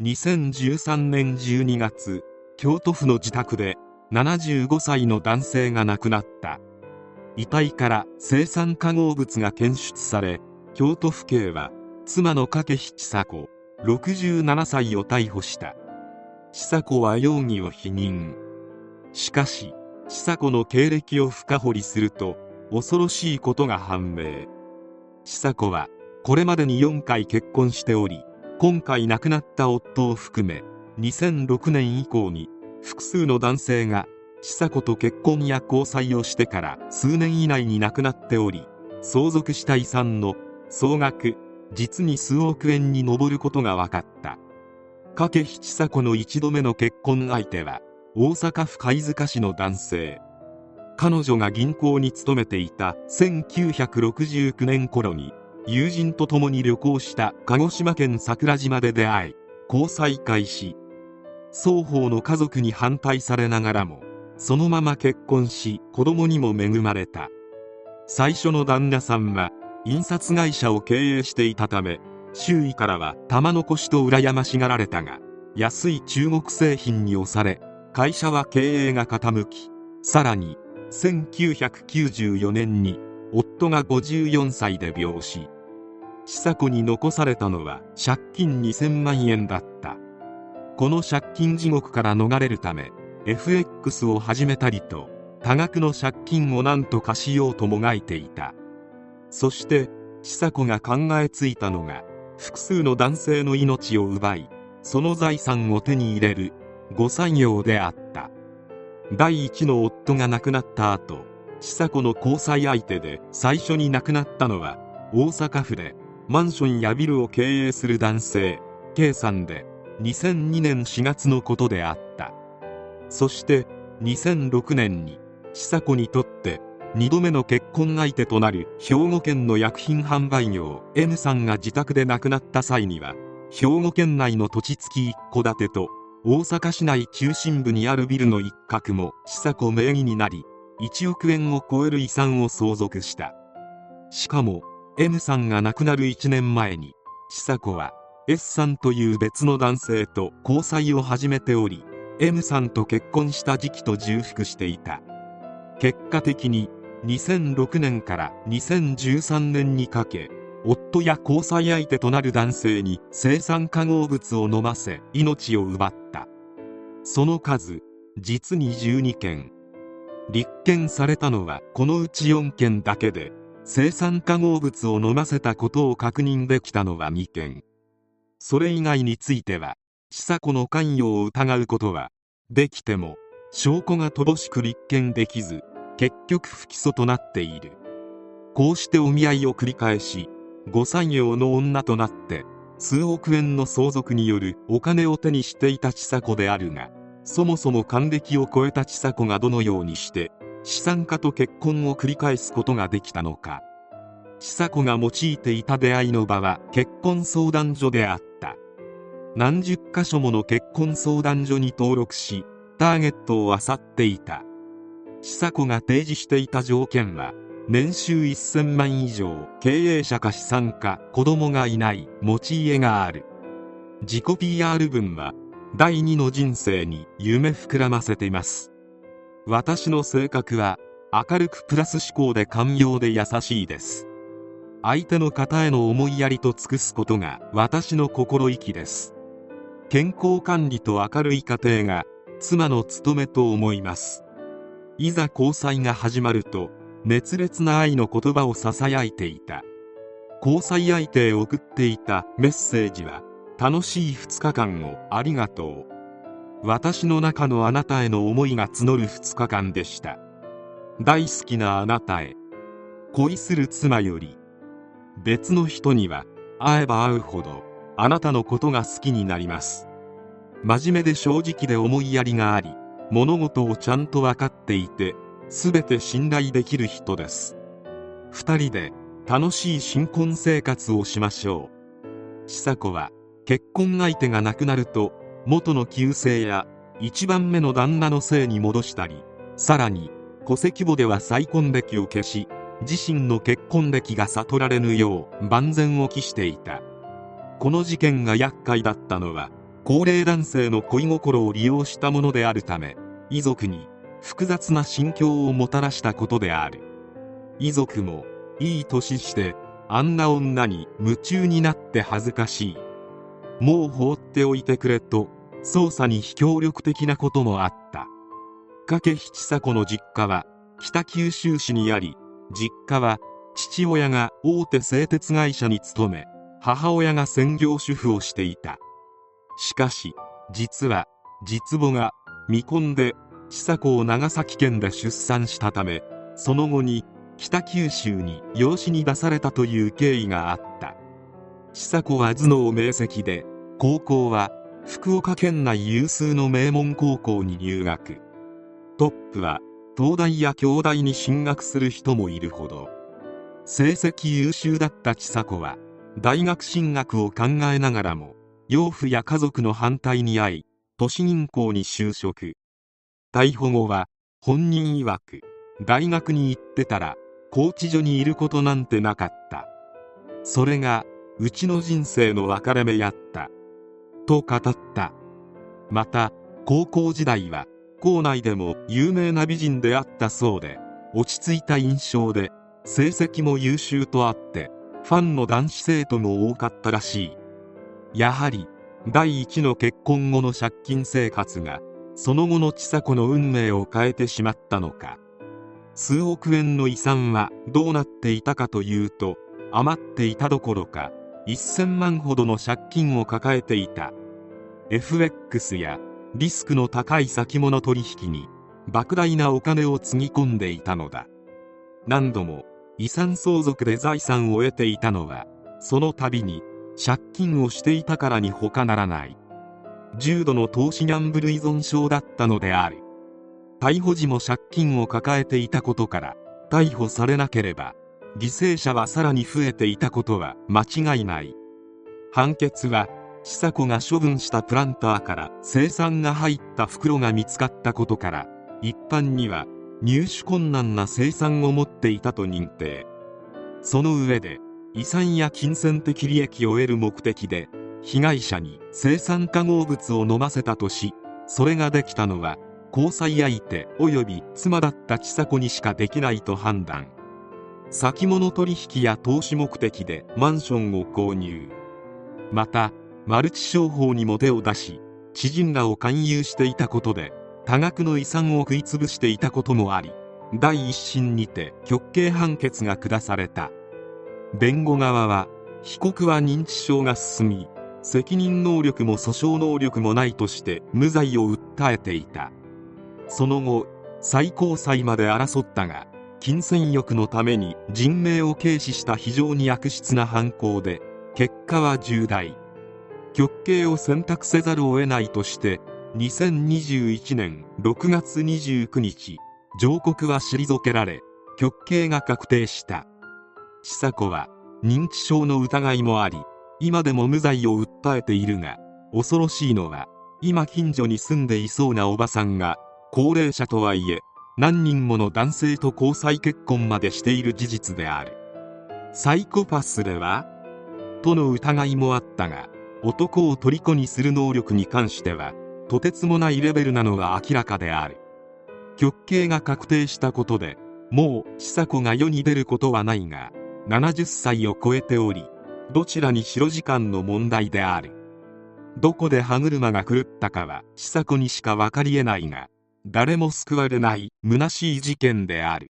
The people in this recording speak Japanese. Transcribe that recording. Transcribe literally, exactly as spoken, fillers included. にせんじゅうさんねんじゅうにがつ、京都府の自宅でななじゅうごさいの男性が亡くなった。遺体から青酸化合物が検出され、京都府警は妻の筧千佐子ろくじゅうななさいを逮捕した。千佐子は容疑を否認。しかし千佐子の経歴を深掘りすると恐ろしいことが判明。千佐子はこれまでによんかい結婚しており、今回亡くなった夫を含めにせんろくねん以降に複数の男性が千佐子と結婚や交際をしてから数年以内に亡くなっており、相続した遺産の総額実に数億円に上ることが分かった。筧千佐子のいちどめの結婚相手は大阪府貝塚市の男性。彼女が銀行に勤めていたせんきゅうひゃくろくじゅうきゅうねん頃に友人と共に旅行した鹿児島県桜島で出会い交際開始。双方の家族に反対されながらもそのまま結婚し、子供にも恵まれた。最初の旦那さんは印刷会社を経営していたため、周囲からは玉のこしと羨ましがられたが、安い中国製品に押され会社は経営が傾き、さらにせんきゅうひゃくきゅうじゅうよねんに夫がごじゅうよんさいで病死。千佐子に残されたのは借金にせんまんえんだった。この借金地獄から逃れるため エフエックス を始めたりと、多額の借金を何とかしようともがいていた。そして千佐子が考えついたのが、複数の男性の命を奪いその財産を手に入れる誤作業であった。第一の夫が亡くなった後、千佐子の交際相手で最初に亡くなったのは大阪府でマンションやビルを経営する男性 K さんでにせんにねんしがつのことであった。そしてにせんろくねんに千佐子にとってにどめの結婚相手となる兵庫県の薬品販売業 M さんが自宅で亡くなった際には、兵庫県内の土地付き一戸建てと大阪市内中心部にあるビルの一角も千佐子名義になり、いちおくえんを超える遺産を相続した。しかも M さんが亡くなるいちねんまえに千佐子は S さんという別の男性と交際を始めており、 M さんと結婚した時期と重複していた。結果的ににせんろくねんからにせんじゅうさんねんにかけ、夫や交際相手となる男性に青酸化合物を飲ませ命を奪った。その数実にじゅうにけん。立件されたのはこのうちよんけんだけで、青酸化合物を飲ませたことを確認できたのはにけん。それ以外については千佐子の関与を疑うことはできても、証拠が乏しく立件できず、結局不起訴となっている。こうしてお見合いを繰り返し、誤作業の女となって数億円の相続によるお金を手にしていた千佐子であるが、そもそも還暦を超えた千佐子がどのようにして資産家と結婚を繰り返すことができたのか。千佐子が用いていた出会いの場は結婚相談所であった。何十か所もの結婚相談所に登録し、ターゲットを漁っていた。千佐子が提示していた条件は、年収せんまんえんいじょう、経営者か資産家、子供がいない、持ち家がある。自己 ピーアール 文は、第二の人生に夢膨らませています。私の性格は明るくプラス思考で寛容で優しいです。相手の方への思いやりと尽くすことが私の心意気です。健康管理と明るい家庭が妻の務めと思います。いざ交際が始まると熱烈な愛の言葉を囁いていた。交際相手へ送っていたメッセージは、楽しいふつかかんをありがとう。私の中のあなたへの思いが募るふつかかんでした。大好きなあなたへ。恋する妻より。別の人には会えば会うほどあなたのことが好きになります。真面目で正直で思いやりがあり、物事をちゃんと分かっていて、全て信頼できる人です。ふたりで楽しい新婚生活をしましょう。千佐子は結婚相手が亡くなると元の旧姓や一番目の旦那の姓に戻したり、さらに戸籍簿では再婚歴を消し、自身の結婚歴が悟られぬよう万全を期していた。この事件が厄介だったのは、高齢男性の恋心を利用したものであるため、遺族に複雑な心境をもたらしたことである。遺族もいい年してあんな女に夢中になって恥ずかしい、もう放っておいてくれと捜査に非協力的なこともあった。掛七佐子の実家は北九州市にあり、実家は父親が大手製鉄会社に勤め、母親が専業主婦をしていた。しかし実は実母が未婚で千佐子を長崎県で出産したため、その後に北九州に養子に出されたという経緯があった。千佐子は頭脳明晰で、高校は福岡県内有数の名門高校に入学、トップは東大や京大に進学する人もいるほど。成績優秀だった千佐子は大学進学を考えながらも養父や家族の反対に遭い、都市銀行に就職。逮捕後は本人曰く、大学に行ってたら拘置所にいることなんてなかった、それがうちの人生の分かれ目やったと語った。また高校時代は校内でも有名な美人であったそうで、落ち着いた印象で成績も優秀とあってファンの男子生徒も多かったらしい。やはり第一の結婚後の借金生活がその後の千佐子の運命を変えてしまったのか。数億円の遺産はどうなっていたかというと、余っていたどころかせんまんほどの借金を抱えていた。 エフエックス やリスクの高い先物取引に莫大なお金をつぎ込んでいたのだ。何度も遺産相続で財産を得ていたのは、その度に借金をしていたからに他ならない、重度の投資ギャンブル依存症だったのである。逮捕時も借金を抱えていたことから、逮捕されなければ犠牲者はさらに増えていたことは間違いない。判決は千佐子が処分したプランターから青酸が入った袋が見つかったことから、一般には入手困難な青酸を持っていたと認定。その上で遺産や金銭的利益を得る目的で被害者に青酸化合物を飲ませたとし、それができたのは交際相手及び妻だった千佐子にしかできないと判断。先物取引や投資目的でマンションを購入、またマルチ商法にも手を出し、知人らを勧誘していたことで多額の遺産を食い潰していたこともあり、第一審にて極刑判決が下された。弁護側は、被告は認知症が進み責任能力も訴訟能力もないとして無罪を訴えていた。その後最高裁まで争ったが、金銭欲のために人命を軽視した非常に悪質な犯行で、結果は重大、極刑を選択せざるを得ないとして、にせんにじゅういちねんろくがつにじゅうくにち上告は退けられ極刑が確定した。千佐子は認知症の疑いもあり、今でも無罪を訴えているが、恐ろしいのは今近所に住んでいそうなおばさんが高齢者とはいえ何人もの男性と交際結婚までしている事実である。サイコパスではとの疑いもあったが、男を虜にする能力に関してはとてつもないレベルなのは明らかである。極刑が確定したことでもう千佐子が世に出ることはないが、ななじゅっさいを超えており、どちらにしろ時間の問題である。どこで歯車が狂ったかは千佐子にしか分かりえないが、誰も救われない虚しい事件である。